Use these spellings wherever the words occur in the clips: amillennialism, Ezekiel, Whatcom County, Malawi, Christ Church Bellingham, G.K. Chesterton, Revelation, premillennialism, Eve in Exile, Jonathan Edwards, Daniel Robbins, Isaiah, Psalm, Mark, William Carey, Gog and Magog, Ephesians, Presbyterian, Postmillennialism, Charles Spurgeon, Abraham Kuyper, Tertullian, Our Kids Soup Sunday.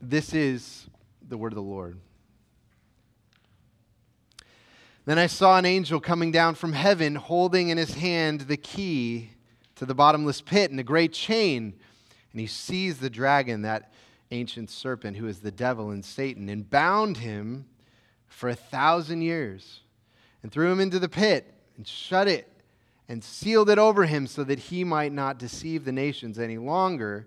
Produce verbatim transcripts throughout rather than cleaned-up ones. This is the word of the Lord. Then I saw an angel coming down from heaven, holding in his hand the key to the bottomless pit and a great chain. And he seized the dragon, that ancient serpent, who is the devil and Satan, and bound him for a thousand years, and threw him into the pit, and shut it, and sealed it over him, so that he might not deceive the nations any longer,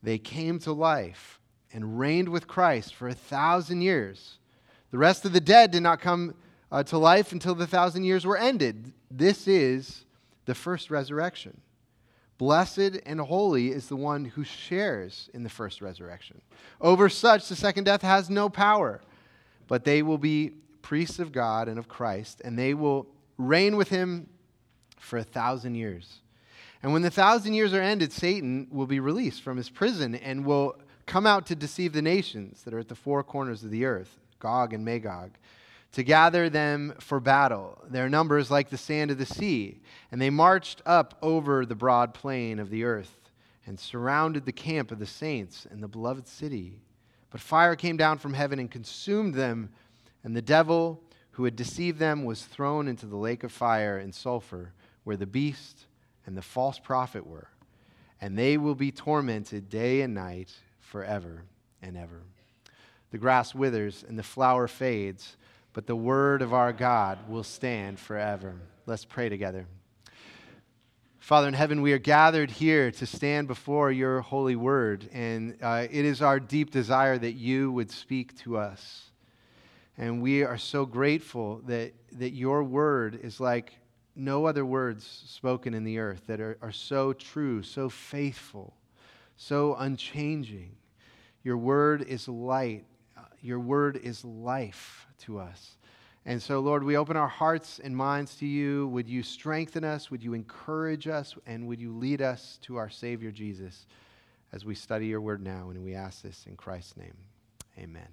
They came to life and reigned with Christ for a thousand years. The rest of the dead did not come uh, to life until the thousand years were ended. This is the first resurrection. Blessed and holy is the one who shares in the first resurrection. Over such, the second death has no power, but they will be priests of God and of Christ, and they will reign with him for a thousand years. And when the thousand years are ended, Satan will be released from his prison and will come out to deceive the nations that are at the four corners of the earth, Gog and Magog, to gather them for battle. Their number is like the sand of the sea. And they marched up over the broad plain of the earth and surrounded the camp of the saints and the beloved city. But fire came down from heaven and consumed them, and the devil who had deceived them was thrown into the lake of fire and sulfur, where the beast and the false prophet were. And they will be tormented day and night forever and ever. The grass withers and the flower fades, but the word of our God will stand forever. Let's pray together. Father in heaven, we are gathered here to stand before your holy word, and uh, it is our deep desire that you would speak to us. And we are so grateful that, that your word is like no other words spoken in the earth, that are, are so true, so faithful, so unchanging. Your word is light. Your word is life to us. And so, Lord, we open our hearts and minds to you. Would you strengthen us? Would you encourage us? And would you lead us to our Savior Jesus as we study your word now? And we ask this in Christ's name. Amen.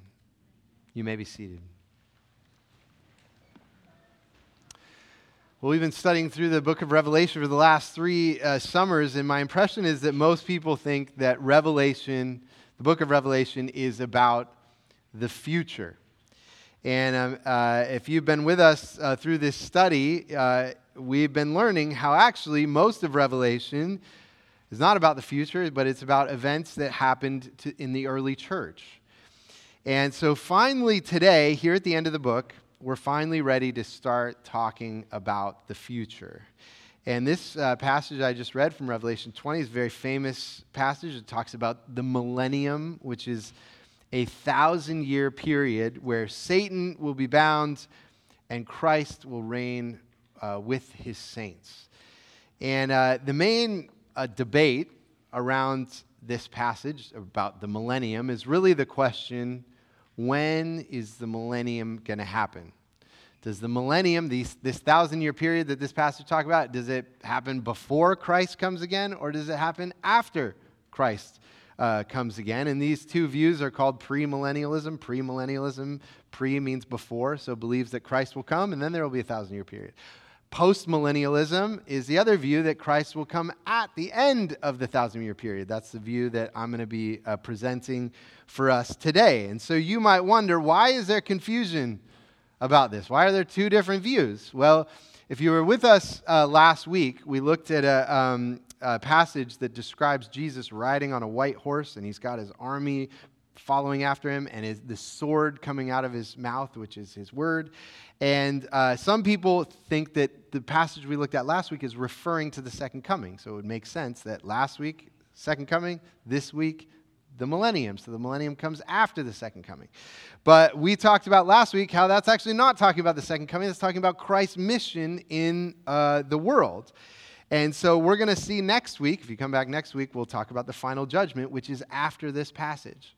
You may be seated. Well, we've been studying through the book of Revelation for the last three uh, summers, and my impression is that most people think that Revelation, the book of Revelation, is about the future. And um, uh, if you've been with us uh, through this study, uh, we've been learning how actually most of Revelation is not about the future, but it's about events that happened to, in the early church. And so finally today, here at the end of the book, we're finally ready to start talking about the future. And this uh, passage I just read from Revelation twenty is a very famous passage. It talks about the millennium, which is a thousand-year period where Satan will be bound and Christ will reign uh, with his saints. And uh, the main uh, debate around this passage about the millennium is really the question, when is the millennium going to happen? Does the millennium, these, this thousand-year period that this passage talks about, does it happen before Christ comes again, or does it happen after Christ Uh, comes again? And these two views are called premillennialism. Premillennialism, pre means before, so believes that Christ will come and then there will be a thousand-year period. Postmillennialism is the other view that Christ will come at the end of the thousand-year period. That's the view that I'm going to be uh, presenting for us today. And so you might wonder, why is there confusion about this? Why are there two different views? Well, if you were with us uh, last week, we looked at a... Um, A passage that describes Jesus riding on a white horse, and he's got his army following after him, and his, the sword coming out of his mouth, which is his word. And uh, some people think that the passage we looked at last week is referring to the second coming. So it would make sense that last week, second coming, this week, the millennium. So the millennium comes after the second coming. But we talked about last week how that's actually not talking about the second coming. It's talking about Christ's mission in uh, the world. And so we're going to see next week, if you come back next week, we'll talk about the final judgment, which is after this passage.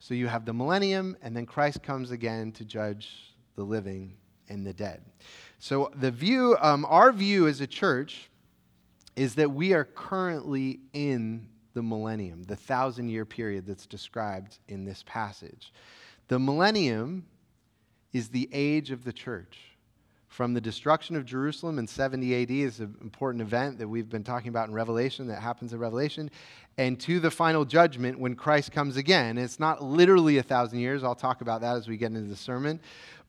So you have the millennium, and then Christ comes again to judge the living and the dead. So the view, um, our view as a church is that we are currently in the millennium, the thousand-year period that's described in this passage. The millennium is the age of the church. From the destruction of Jerusalem in seventy A D is an important event that we've been talking about in Revelation, that happens in Revelation, and to the final judgment when Christ comes again. It's not literally a thousand years. I'll talk about that as we get into the sermon.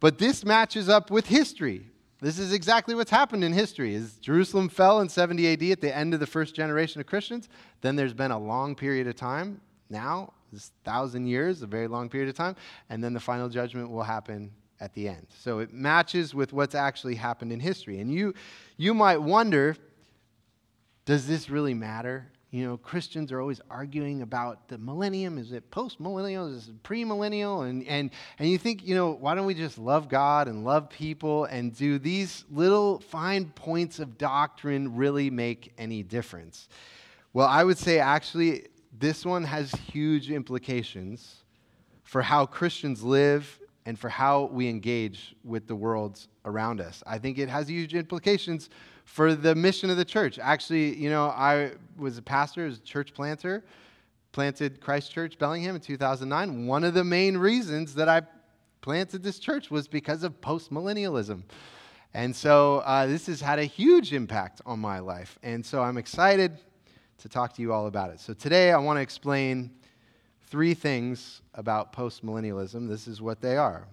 But this matches up with history. This is exactly what's happened in history. Is Jerusalem fell in seventy A D at the end of the first generation of Christians. Then there's been a long period of time. Now, this thousand years, a very long period of time. And then the final judgment will happen at the end. So it matches with what's actually happened in history. And you you might wonder, does this really matter? You know, Christians are always arguing about the millennium. Is it post-millennial? Is it pre-millennial? And, and, and you think, you know, why don't we just love God and love people? And do these little fine points of doctrine really make any difference? Well, I would say actually this one has huge implications for how Christians live and for how we engage with the world around us. I think it has huge implications for the mission of the church. Actually, you know, I was a pastor, was a church planter, planted Christ Church Bellingham in two thousand nine. One of the main reasons that I planted this church was because of postmillennialism. And so uh, this has had a huge impact on my life. And so I'm excited to talk to you all about it. So today I want to explain three things about postmillennialism. This is what they are.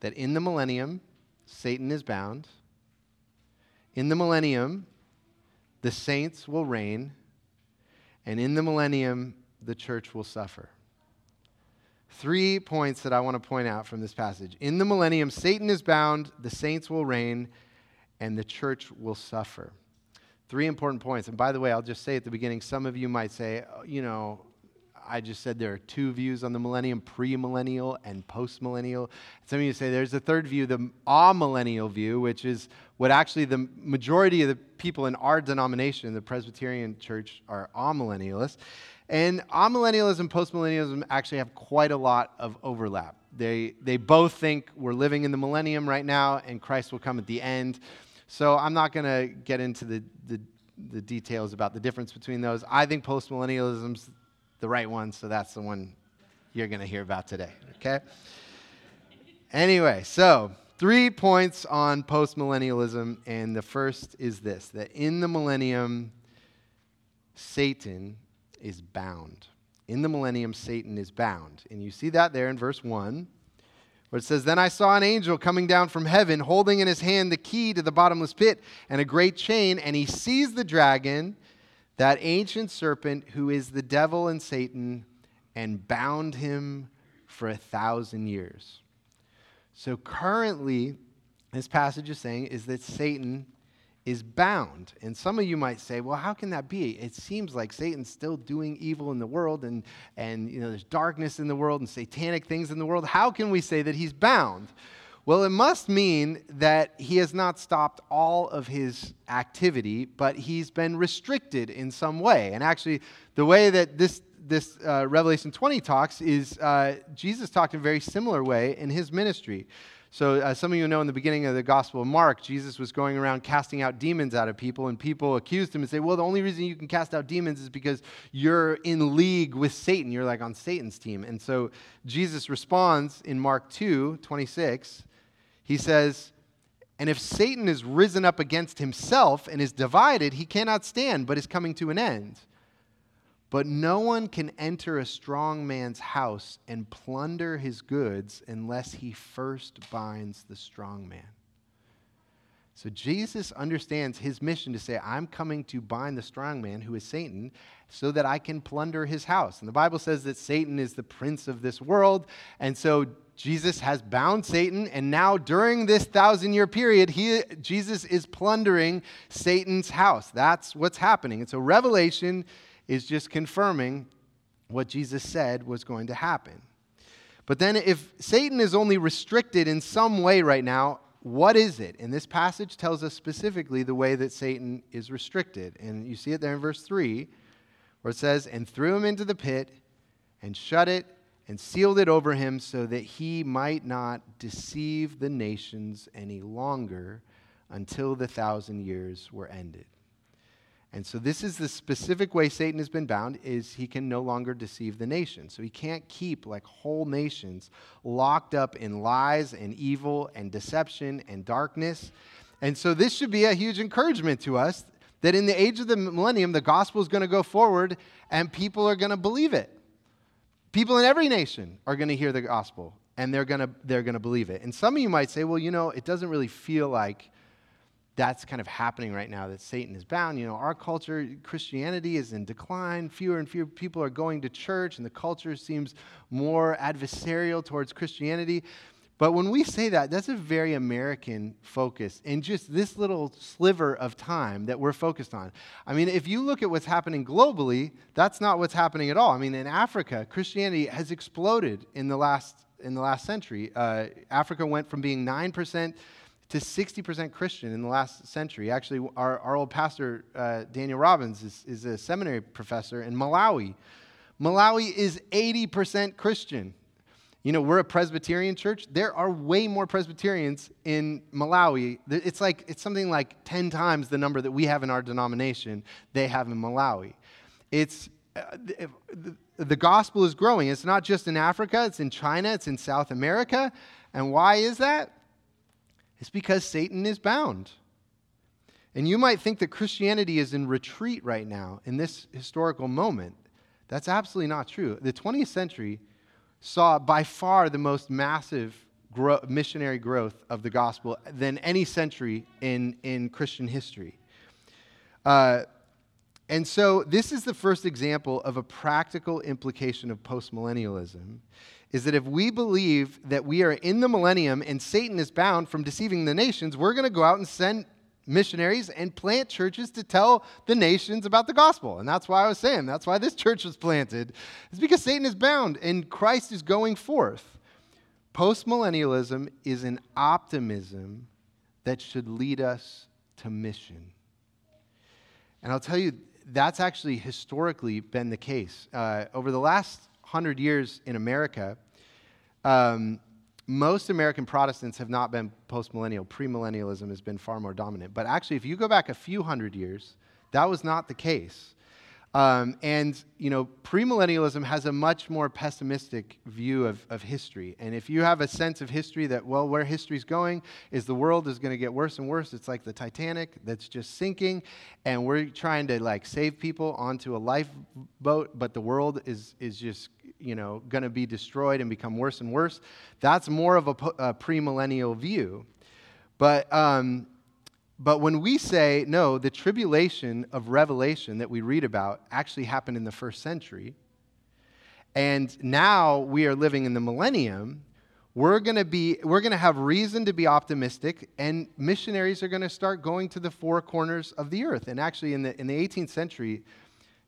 That in the millennium, Satan is bound. In the millennium, the saints will reign. And in the millennium, the church will suffer. Three points that I want to point out from this passage. In the millennium, Satan is bound, the saints will reign, and the church will suffer. Three important points. And by the way, I'll just say at the beginning, some of you might say, you know, I just said there are two views on the millennium, pre-millennial and post-millennial. Some of you say there's a third view, the amillennial view, which is what actually the majority of the people in our denomination, the Presbyterian Church, are amillennialists. And amillennialism and post-millennialism actually have quite a lot of overlap. They, they both think we're living in the millennium right now and Christ will come at the end. So I'm not going to get into the, the, the details about the difference between those. I think post-millennialism's the right one, so that's the one you're going to hear about today, okay? Anyway, so three points on postmillennialism, and the first is this, that in the millennium, Satan is bound. In the millennium, Satan is bound. And you see that there in verse one, where it says, "Then I saw an angel coming down from heaven, holding in his hand the key to the bottomless pit and a great chain, and he seized the dragon, that ancient serpent who is the devil and Satan, and bound him for a thousand years." So currently, this passage is saying is that Satan is bound. And some of you might say, well, how can that be? It seems like Satan's still doing evil in the world, and, and you know, there's darkness in the world and satanic things in the world. How can we say that he's bound? Well, it must mean that he has not stopped all of his activity, but he's been restricted in some way. And actually, the way that this this uh, Revelation twenty talks is uh, Jesus talked in a very similar way in his ministry. So uh, some of you know in the beginning of the Gospel of Mark, Jesus was going around casting out demons out of people, and people accused him and say, well, the only reason you can cast out demons is because you're in league with Satan. You're like on Satan's team. And so Jesus responds in Mark two twenty-six. He says, "And if Satan is risen up against himself and is divided, he cannot stand, but is coming to an end. But no one can enter a strong man's house and plunder his goods unless he first binds the strong man." So Jesus understands his mission to say, I'm coming to bind the strong man, who is Satan, so that I can plunder his house. And the Bible says that Satan is the prince of this world. And so Jesus has bound Satan, and now during this thousand-year period, he, Jesus is plundering Satan's house. That's what's happening. And so Revelation is just confirming what Jesus said was going to happen. But then if Satan is only restricted in some way right now, what is it? And this passage tells us specifically the way that Satan is restricted. And you see it there in verse three, where it says, "And threw him into the pit and shut it and sealed it over him so that he might not deceive the nations any longer until the thousand years were ended. And so this is the specific way Satan has been bound, is he can no longer deceive the nations. So he can't keep like whole nations locked up in lies and evil and deception and darkness. And so this should be a huge encouragement to us that in the age of the millennium, the gospel is going to go forward and people are going to believe it. People in every nation are going to hear the gospel and they're going to they're going to believe it. And some of you might say, well, you know, it doesn't really feel like that's kind of happening right now, that Satan is bound. You know, our culture, Christianity is in decline. Fewer and fewer people are going to church, and the culture seems more adversarial towards Christianity. But when we say that, that's a very American focus in just this little sliver of time that we're focused on. I mean, if you look at what's happening globally, that's not what's happening at all. I mean, in Africa, Christianity has exploded in the last in the last century. Uh, Africa went from being nine percent to sixty percent Christian in the last century. Actually, our, our old pastor, uh, Daniel Robbins, is, is a seminary professor in Malawi. Malawi is eighty percent Christian. You know, we're a Presbyterian church. There are way more Presbyterians in Malawi. It's like it's something like ten times the number that we have in our denomination they have in Malawi. It's uh, the, the gospel is growing. It's not just in Africa. It's in China. It's in South America. And why is that? It's because Satan is bound. And you might think that Christianity is in retreat right now in this historical moment. That's absolutely not true. The twentieth century saw by far the most massive gro- missionary growth of the gospel than any century in, in Christian history. Uh, and so this is the first example of a practical implication of postmillennialism, is that if we believe that we are in the millennium and Satan is bound from deceiving the nations, we're going to go out and send missionaries and plant churches to tell the nations about the gospel. And that's why I was saying, that's why this church was planted. It's because Satan is bound and Christ is going forth. Postmillennialism is an optimism that should lead us to mission. And I'll tell you, that's actually historically been the case. Uh, over the last hundred years in America, um, most American Protestants have not been postmillennial. Premillennialism has been far more dominant. But actually, if you go back a few hundred years, that was not the case. Um, and, you know, premillennialism has a much more pessimistic view of, of history. And if you have a sense of history that, well, where history's going is the world is going to get worse and worse. It's like the Titanic that's just sinking, and we're trying to, like, save people onto a lifeboat, but the world is is just, you know, going to be destroyed and become worse and worse. That's more of a, a premillennial view. But um But when we say, no, the tribulation of Revelation that we read about actually happened in the first century, and now we are living in the millennium, we're going to be, we're going to have reason to be optimistic, and missionaries are going to start going to the four corners of the earth. And actually, in the in the eighteenth century,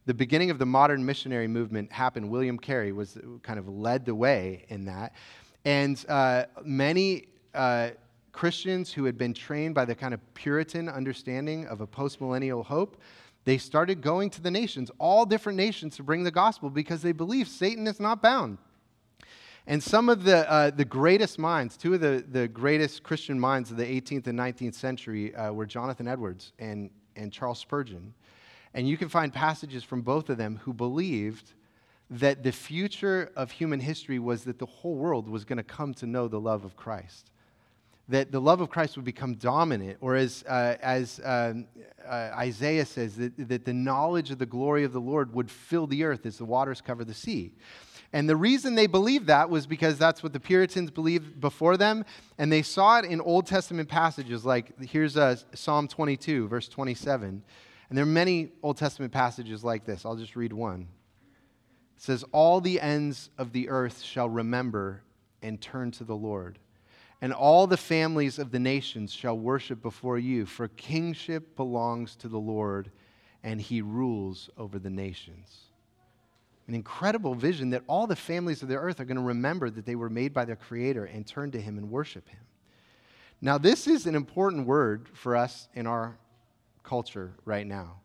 the beginning of the modern missionary movement happened. William Carey was kind of led the way in that, and uh, many. Uh, Christians who had been trained by the kind of Puritan understanding of a postmillennial hope, they started going to the nations, all different nations, to bring the gospel because they believe Satan is not bound. And some of the uh, the greatest minds, two of the, the greatest Christian minds of the eighteenth and nineteenth century uh, were Jonathan Edwards and, and Charles Spurgeon. And you can find passages from both of them who believed that the future of human history was that the whole world was going to come to know the love of Christ, that the love of Christ would become dominant, or as uh, as um, uh, Isaiah says, that, that the knowledge of the glory of the Lord would fill the earth as the waters cover the sea. And the reason they believed that was because that's what the Puritans believed before them, and they saw it in Old Testament passages, like here's uh, Psalm twenty-two, verse twenty-seven. And there are many Old Testament passages like this. I'll just read one. It says, "All the ends of the earth shall remember and turn to the Lord. And all the families of the nations shall worship before you, for kingship belongs to the Lord, and he rules over the nations." An incredible vision that all the families of the earth are going to remember that they were made by their Creator and turn to him and worship him. Now, this is an important word for us in our culture right now,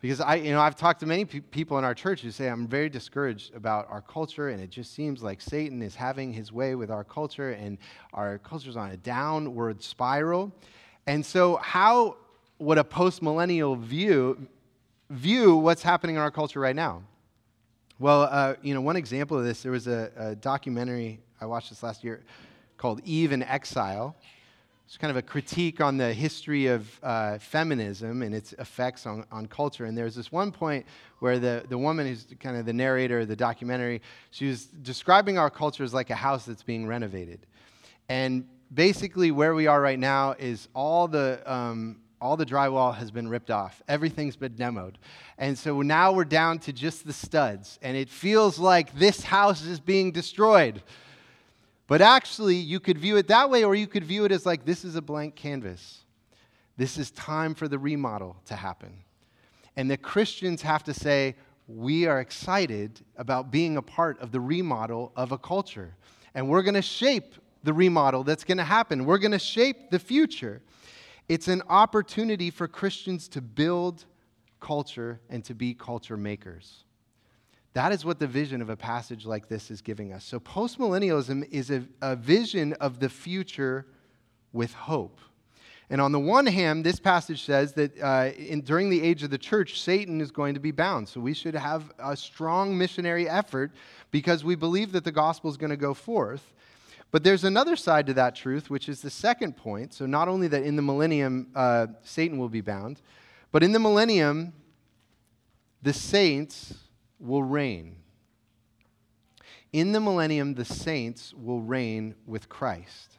Because I, you know, I've talked to many pe- people in our church who say, I'm very discouraged about our culture, and it just seems like Satan is having his way with our culture, and our culture's on a downward spiral. And so how would a post-millennial view view what's happening in our culture right now? Well, uh, you know, one example of this, there was a, a documentary I watched this last year called Eve in Exile. It's kind of a critique on the history of uh, feminism and its effects on, on culture. And there's this one point where the, the woman who's kind of the narrator of the documentary, she was describing our culture as like a house that's being renovated. And basically where we are right now is all the um, all the drywall has been ripped off. Everything's been demoed. And so now we're down to just the studs. And it feels like this house is being destroyed. But actually, you could view it that way, or you could view it as like, this is a blank canvas. This is time for the remodel to happen. And the Christians have to say, we are excited about being a part of the remodel of a culture. And we're going to shape the remodel that's going to happen. We're going to shape the future. It's an opportunity for Christians to build culture and to be culture makers. That is what the vision of a passage like this is giving us. So postmillennialism is a, a vision of the future with hope. And on the one hand, this passage says that uh, in, during the age of the church, Satan is going to be bound. So we should have a strong missionary effort because we believe that the gospel is going to go forth. But there's another side to that truth, which is the second point. So not only that in the millennium, uh, Satan will be bound, but in the millennium, the saints will reign. In the millennium, the saints will reign with Christ.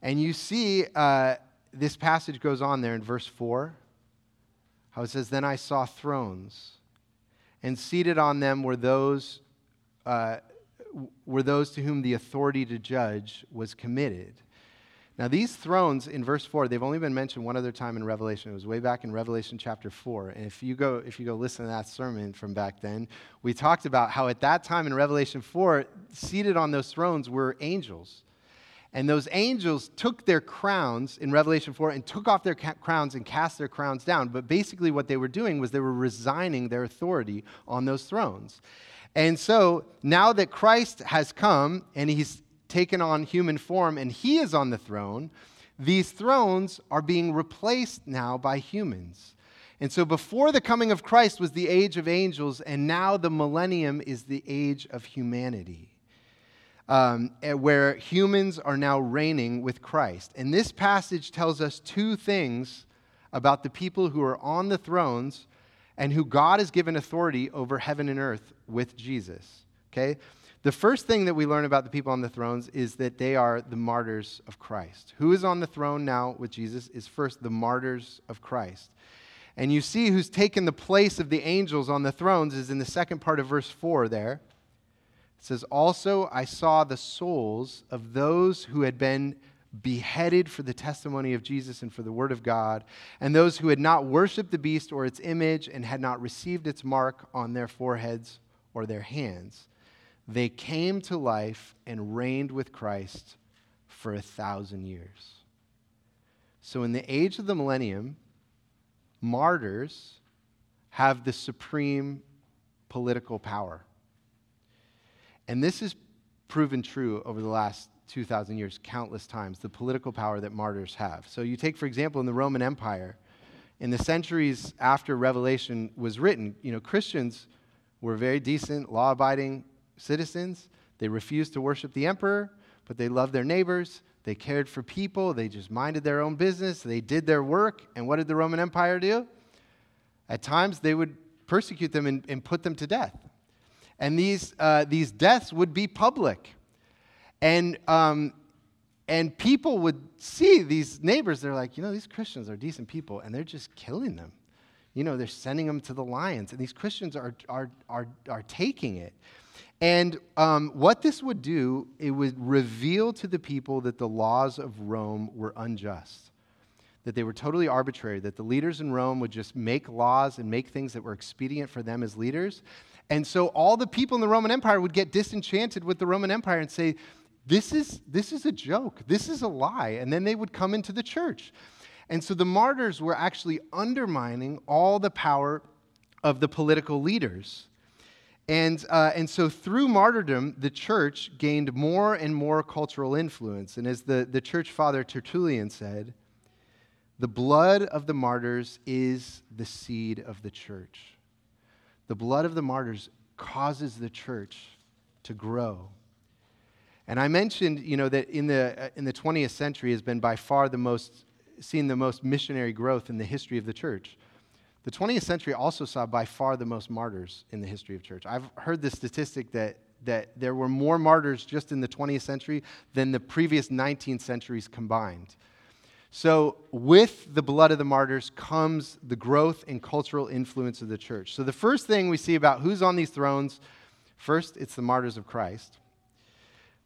And you see, uh, this passage goes on there in verse four, how it says, Then I saw thrones, and seated on them were those uh, were those to whom the authority to judge was committed. Now, these thrones in verse four, they've only been mentioned one other time in Revelation. It was way back in Revelation chapter four. And if you go if you go listen to that sermon from back then, we talked about how at that time in Revelation four, seated on those thrones were angels. And those angels took their crowns in Revelation four and took off their ca- crowns and cast their crowns down. But basically what they were doing was they were resigning their authority on those thrones. And so now that Christ has come and he's taken on human form, and he is on the throne, these thrones are being replaced now by humans. And so before the coming of Christ was the age of angels, and now the millennium is the age of humanity, um, where humans are now reigning with Christ. And this passage tells us two things about the people who are on the thrones and who God has given authority over heaven and earth with Jesus. Okay? The first thing that we learn about the people on the thrones is that they are the martyrs of Christ. Who is on the throne now with Jesus is first the martyrs of Christ. And you see who's taken the place of the angels on the thrones is in the second part of verse four there. It says, Also I saw the souls of those who had been beheaded for the testimony of Jesus and for the word of God, and those who had not worshipped the beast or its image and had not received its mark on their foreheads or their hands. They came to life and reigned with Christ for a thousand years. So in the age of the millennium, martyrs have the supreme political power. And this is proven true over the last two thousand years, countless times, the political power that martyrs have. So you take, for example, in the Roman Empire, in the centuries after Revelation was written, you know, Christians were very decent, law-abiding citizens. They refused to worship the emperor, but they loved their neighbors. They cared for people. They just minded their own business. They did their work. And what did the Roman Empire do? At times, they would persecute them and, and put them to death. And these uh, these deaths would be public. And um, and people would see these neighbors. They're like, you know, these Christians are decent people, and they're just killing them. You know, they're sending them to the lions. And these Christians are are are are taking it. And um, what this would do, it would reveal to the people that the laws of Rome were unjust, that they were totally arbitrary, that the leaders in Rome would just make laws and make things that were expedient for them as leaders. And so all the people in the Roman Empire would get disenchanted with the Roman Empire and say, this is, this is a joke, this is a lie. And then they would come into the church. And so the martyrs were actually undermining all the power of the political leaders. And uh, and so through martyrdom, the church gained more and more cultural influence. And as the, the church father Tertullian said, the blood of the martyrs is the seed of the church. The blood of the martyrs causes the church to grow. And I mentioned, you know, that in the in the twentieth century has been by far the most, seen the most missionary growth in the history of the church. The twentieth century also saw by far the most martyrs in the history of church. I've heard the statistic that, that there were more martyrs just in the twentieth century than the previous nineteen centuries combined. So with the blood of the martyrs comes the growth and cultural influence of the church. So the first thing we see about who's on these thrones, first, it's the martyrs of Christ.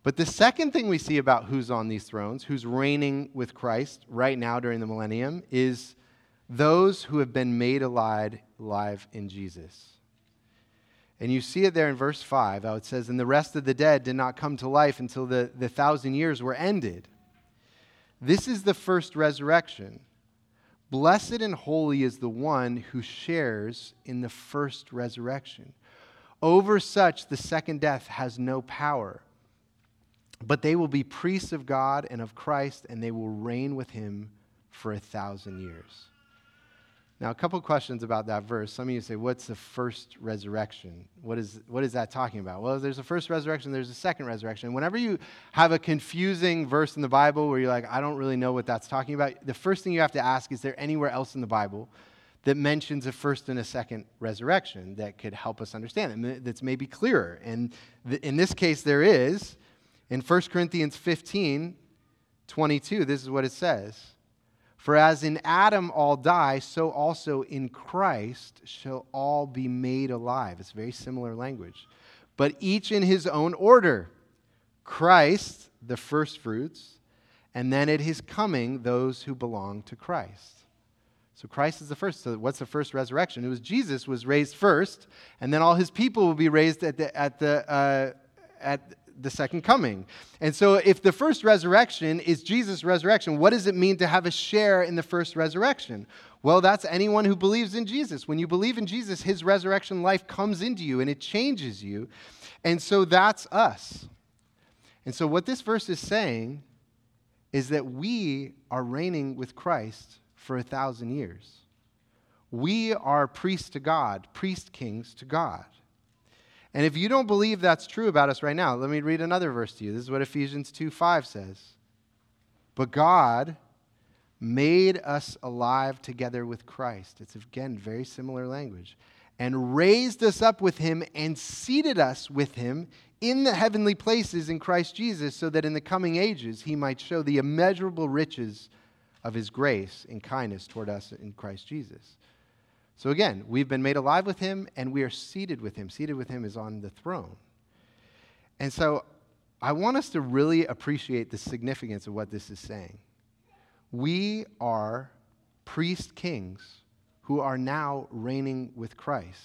But the second thing we see about who's on these thrones, who's reigning with Christ right now during the millennium, is those who have been made alive, alive in Jesus. And you see it there in verse five, how it says, and the rest of the dead did not come to life until the, the thousand years were ended. This is the first resurrection. Blessed and holy is the one who shares in the first resurrection. Over such, the second death has no power. But they will be priests of God and of Christ, and they will reign with him for a thousand years. Now, a couple questions about that verse. Some of you say, what's the first resurrection? What is what is that talking about? Well, there's a first resurrection, there's a second resurrection. Whenever you have a confusing verse in the Bible where you're like, I don't really know what that's talking about, the first thing you have to ask, is there anywhere else in the Bible that mentions a first and a second resurrection that could help us understand it, that's maybe clearer? And th- in this case, there is. In First Corinthians fifteen twenty-two, this is what it says. For as in Adam all die, so also in Christ shall all be made alive. It's very similar language. But each in his own order. Christ, the first fruits, and then at his coming, those who belong to Christ. So Christ is the first. So what's the first resurrection? It was Jesus was raised first, and then all his people will be raised at the at the uh, at the second coming. And so if the first resurrection is Jesus' resurrection, what does it mean to have a share in the first resurrection? Well, that's anyone who believes in Jesus. When you believe in Jesus, his resurrection life comes into you and it changes you. And so that's us. And so what this verse is saying is that we are reigning with Christ for a thousand years. We are priests to God, priest kings to God. And if you don't believe that's true about us right now, let me read another verse to you. This is what Ephesians two five says. But God made us alive together with Christ. It's, again, very similar language. And raised us up with him and seated us with him in the heavenly places in Christ Jesus, so that in the coming ages he might show the immeasurable riches of his grace and kindness toward us in Christ Jesus. So again, we've been made alive with him, and we are seated with him. Seated with him is on the throne. And so I want us to really appreciate the significance of what this is saying. We are priest kings who are now reigning with Christ.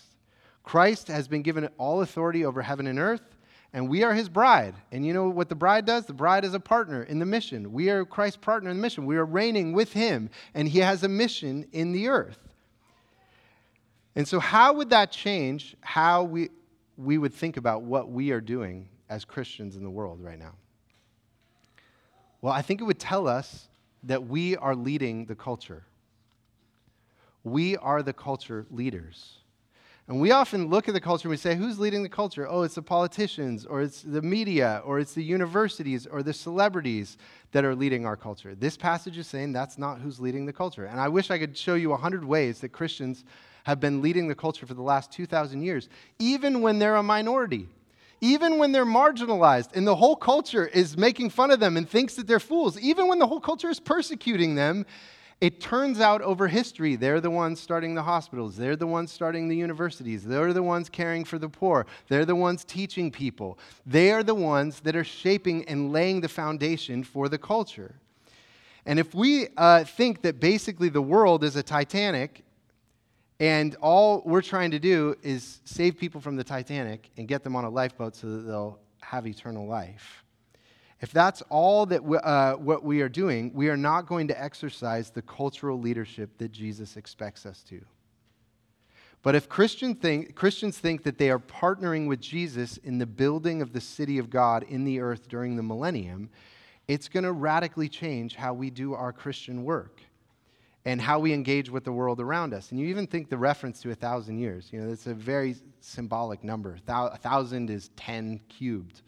Christ has been given all authority over heaven and earth, and we are his bride. And you know what the bride does? The bride is a partner in the mission. We are Christ's partner in the mission. We are reigning with him, and he has a mission in the earth. And so how would that change how we we would think about what we are doing as Christians in the world right now? Well, I think it would tell us that we are leading the culture. We are the culture leaders. And we often look at the culture and we say, who's leading the culture? Oh, it's the politicians, or it's the media, or it's the universities, or the celebrities that are leading our culture. This passage is saying that's not who's leading the culture. And I wish I could show you a hundred ways that Christians have been leading the culture for the last two thousand years, even when they're a minority, even when they're marginalized, and the whole culture is making fun of them and thinks that they're fools, even when the whole culture is persecuting them, it turns out over history, they're the ones starting the hospitals, they're the ones starting the universities, they're the ones caring for the poor, they're the ones teaching people. They are the ones that are shaping and laying the foundation for the culture. And if we uh, think that basically the world is a Titanic, and all we're trying to do is save people from the Titanic and get them on a lifeboat so that they'll have eternal life. If that's all that we, uh, what we are doing, we are not going to exercise the cultural leadership that Jesus expects us to. But if Christian think, Christians think that they are partnering with Jesus in the building of the city of God in the earth during the millennium, it's going to radically change how we do our Christian work and how we engage with the world around us. And you even think the reference to a thousand years, you know, that's a very symbolic number. A thousand is ten cubed.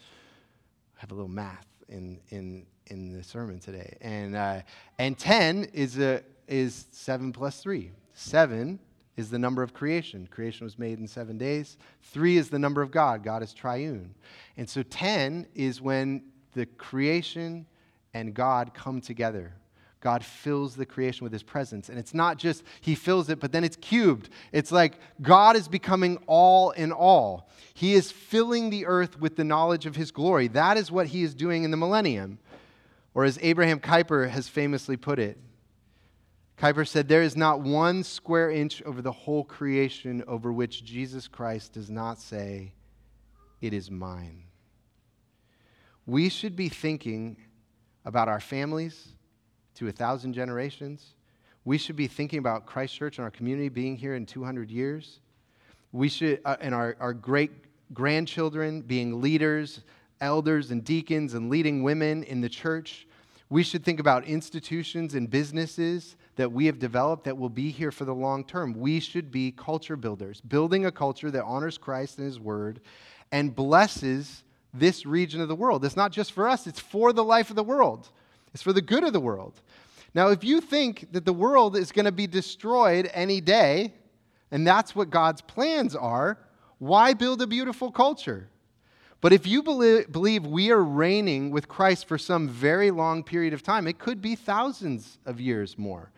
I have a little math in in in the sermon today, and uh, and ten is a is seven plus three. Seven is the number of creation. Creation was made in seven days. Three is the number of God. God is triune. And so ten is when the creation and God come together. God fills the creation with his presence. And it's not just he fills it, but then it's cubed. It's like God is becoming all in all. He is filling the earth with the knowledge of his glory. That is what he is doing in the millennium. Or as Abraham Kuyper has famously put it, Kuyper said, "There is not one square inch over the whole creation over which Jesus Christ does not say, 'It is mine.'" We should be thinking about our families to a thousand generations. We should be thinking about Christ Church and our community being here in two hundred years. We should, uh, and our, our great-grandchildren being leaders, elders and deacons and leading women in the church. We should think about institutions and businesses that we have developed that will be here for the long term. We should be culture builders, building a culture that honors Christ and his word and blesses this region of the world. It's not just for us, it's for the life of the world. It's for the good of the world. Now, if you think that the world is going to be destroyed any day, and that's what God's plans are, why build a beautiful culture? But if you believe we are reigning with Christ for some very long period of time, it could be thousands of years more.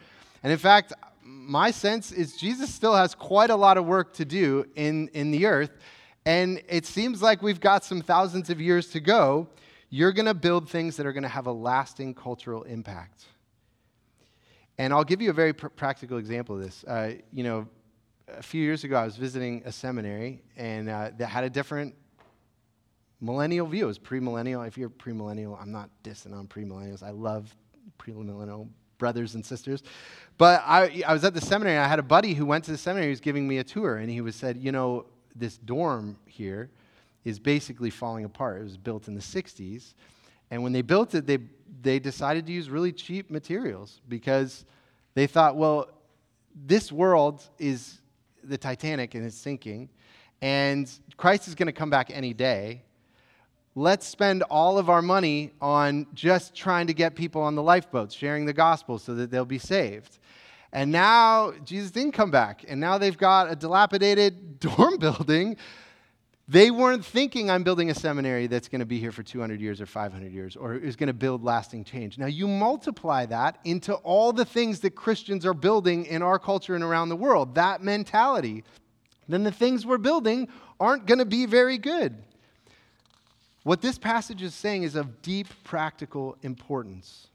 And in fact, my sense is Jesus still has quite a lot of work to do in, in the earth. And it seems like we've got some thousands of years to go. You're going to build things that are going to have a lasting cultural impact. And I'll give you a very pr- practical example of this. Uh, you know, a few years ago, I was visiting a seminary and uh, that had a different millennial view. It was premillennial. If you're premillennial, I'm not dissing on premillennials. I love premillennial brothers and sisters. But I, I was at the seminary, and I had a buddy who went to the seminary. He was giving me a tour, and he was said, you know, this dorm here is basically falling apart. It was built in the sixties. And when they built it, they they decided to use really cheap materials because they thought, well, this world is the Titanic, and it's sinking. And Christ is going to come back any day. Let's spend all of our money on just trying to get people on the lifeboats, sharing the gospel so that they'll be saved. And now Jesus didn't come back, and now they've got a dilapidated dorm building. They weren't thinking, I'm building a seminary that's going to be here for two hundred years or five hundred years or is going to build lasting change. Now you multiply that into all the things that Christians are building in our culture and around the world, that mentality, then the things we're building aren't going to be very good. What this passage is saying is of deep practical importance.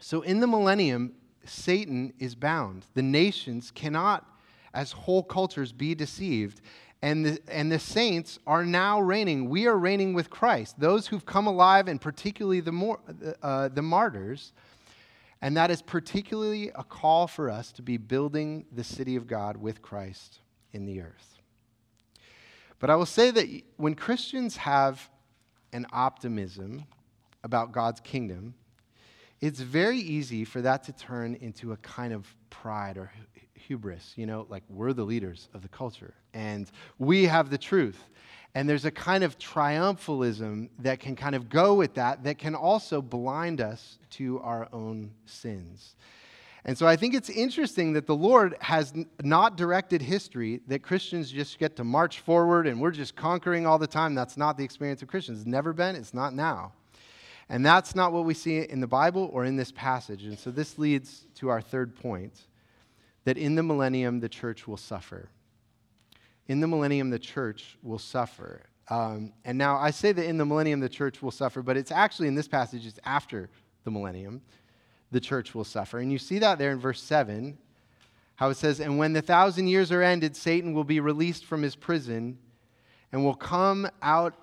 So in the millennium, Satan is bound. The nations cannot, as whole cultures, be deceived. And the, and the saints are now reigning. We are reigning with Christ. Those who've come alive, and particularly the, more, uh, the martyrs. And that is particularly a call for us to be building the city of God with Christ in the earth. But I will say that when Christians have an optimism about God's kingdom, it's very easy for that to turn into a kind of pride or hubris, you know, like we're the leaders of the culture and we have the truth. And there's a kind of triumphalism that can kind of go with that, that can also blind us to our own sins. And so I think it's interesting that the Lord has not directed history that Christians just get to march forward and we're just conquering all the time. That's not the experience of Christians. It's never been. It's not now. And that's not what we see in the Bible or in this passage. And so this leads to our third point, that in the millennium, the church will suffer. In the millennium, the church will suffer. Um, and now I say that in the millennium, the church will suffer, but it's actually in this passage, it's after the millennium. The church will suffer. And you see that there in verse seven, how it says, "And when the thousand years are ended, Satan will be released from his prison and will come out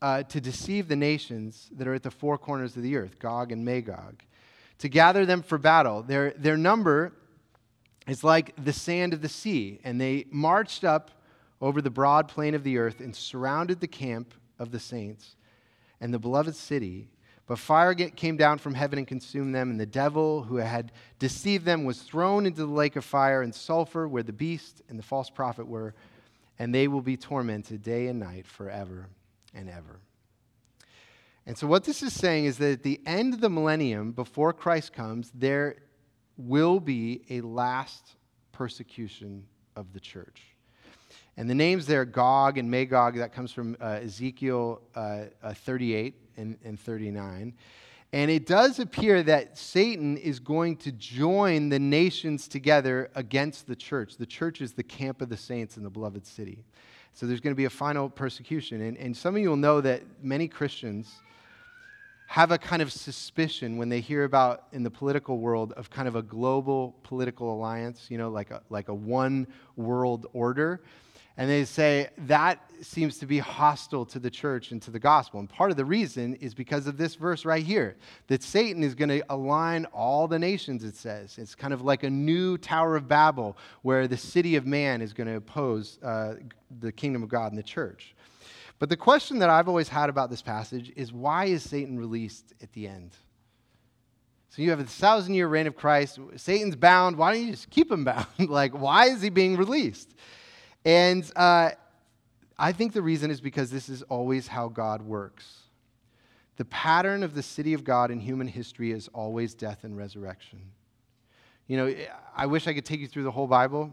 uh, to deceive the nations that are at the four corners of the earth, Gog and Magog, to gather them for battle. Their, their number is like the sand of the sea, and they marched up over the broad plain of the earth and surrounded the camp of the saints and the beloved city. But fire came down from heaven and consumed them, and the devil who had deceived them was thrown into the lake of fire and sulfur, where the beast and the false prophet were, and they will be tormented day and night forever and ever. And so what this is saying is that at the end of the millennium, before Christ comes, there will be a last persecution of the church. And the names there, Gog and Magog, that comes from uh, Ezekiel uh, uh, thirty-eight and, and thirty-nine. And it does appear that Satan is going to join the nations together against the church. The church is the camp of the saints in the beloved city. So there's going to be a final persecution. And, and some of you will know that many Christians have a kind of suspicion when they hear about, in the political world, of kind of a global political alliance, you know, like a, like a one world order. And they say that seems to be hostile to the church and to the gospel. And part of the reason is because of this verse right here, that Satan is going to align all the nations, it says. It's kind of like a new Tower of Babel, where the city of man is going to oppose uh, the kingdom of God and the church. But the question that I've always had about this passage is, why is Satan released at the end? So you have a thousand-year reign of Christ. Satan's bound. Why don't you just keep him bound? Like, why is he being released? And uh, I think the reason is because this is always how God works. The pattern of the city of God in human history is always death and resurrection. You know, I wish I could take you through the whole Bible,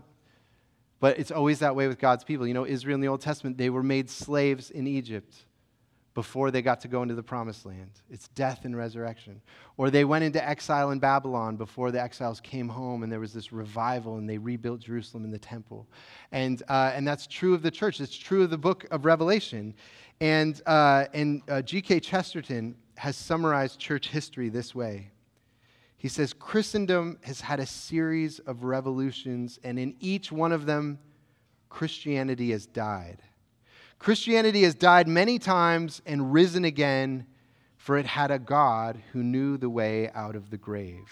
but it's always that way with God's people. You know, Israel in the Old Testament, they were made slaves in Egypt before they got to go into the promised land. It's death and resurrection. Or they went into exile in Babylon before the exiles came home, and there was this revival, and they rebuilt Jerusalem in the temple. And uh, and that's true of the church. It's true of the book of Revelation. And, uh, and uh, G K Chesterton has summarized church history this way. He says, Christendom has had a series of revolutions, and in each one of them, Christianity has died. Christianity has died many times and risen again, for it had a God who knew the way out of the grave.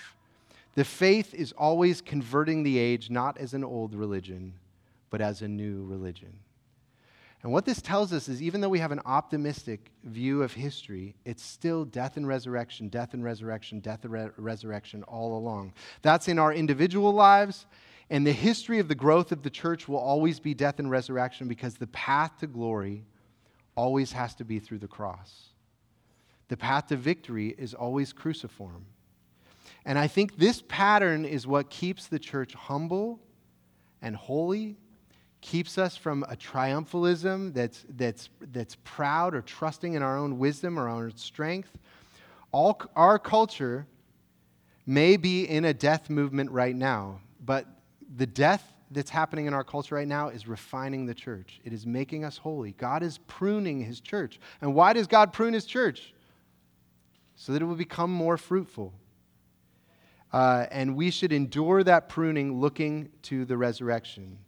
The faith is always converting the age, not as an old religion, but as a new religion. And what this tells us is, even though we have an optimistic view of history, it's still death and resurrection, death and resurrection, death and re- resurrection all along. That's in our individual lives, and the history of the growth of the church will always be death and resurrection, because the path to glory always has to be through the cross. The path to victory is always cruciform. And I think this pattern is what keeps the church humble and holy, keeps us from a triumphalism that's that's that's proud or trusting in our own wisdom or our own strength. All our culture may be in a death movement right now, but the death that's happening in our culture right now is refining the church. It is making us holy. God is pruning his church. And why does God prune his church? So that it will become more fruitful. Uh, and we should endure that pruning, looking to the resurrection.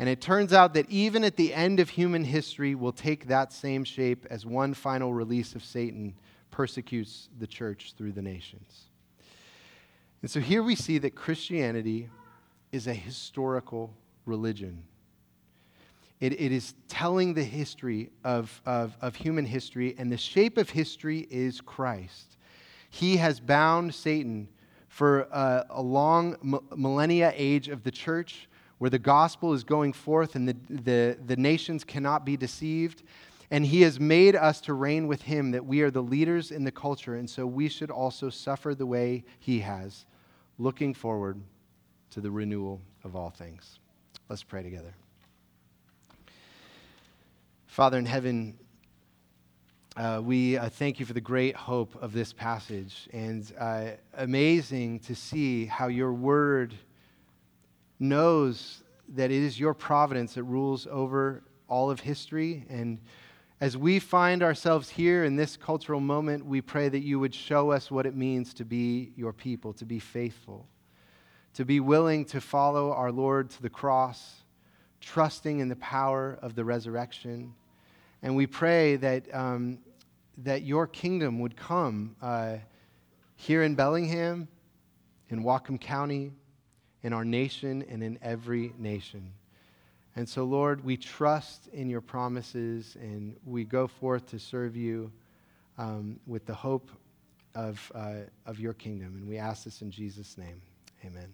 And it turns out that even at the end of human history, will take that same shape as one final release of Satan persecutes the church through the nations. And so here we see that Christianity is a historical religion. It, it is telling the history of, of, of human history, and the shape of history is Christ. He has bound Satan for a, a long m- millennia age of the church, where the gospel is going forth and the, the, the nations cannot be deceived. And he has made us to reign with him, that we are the leaders in the culture, and so we should also suffer the way he has, looking forward to the renewal of all things. Let's pray together. Father in heaven, uh, we uh, thank you for the great hope of this passage, and uh, amazing to see how your word knows that it is your providence that rules over all of history. And as we find ourselves here in this cultural moment, we pray that you would show us what it means to be your people, to be faithful, to be willing to follow our Lord to the cross, trusting in the power of the resurrection. And we pray that um, that your kingdom would come uh, here in Bellingham, in Whatcom County, in our nation and in every nation. And so, Lord, we trust in your promises, and we go forth to serve you um, with the hope of, uh, of your kingdom. And we ask this in Jesus' name. Amen.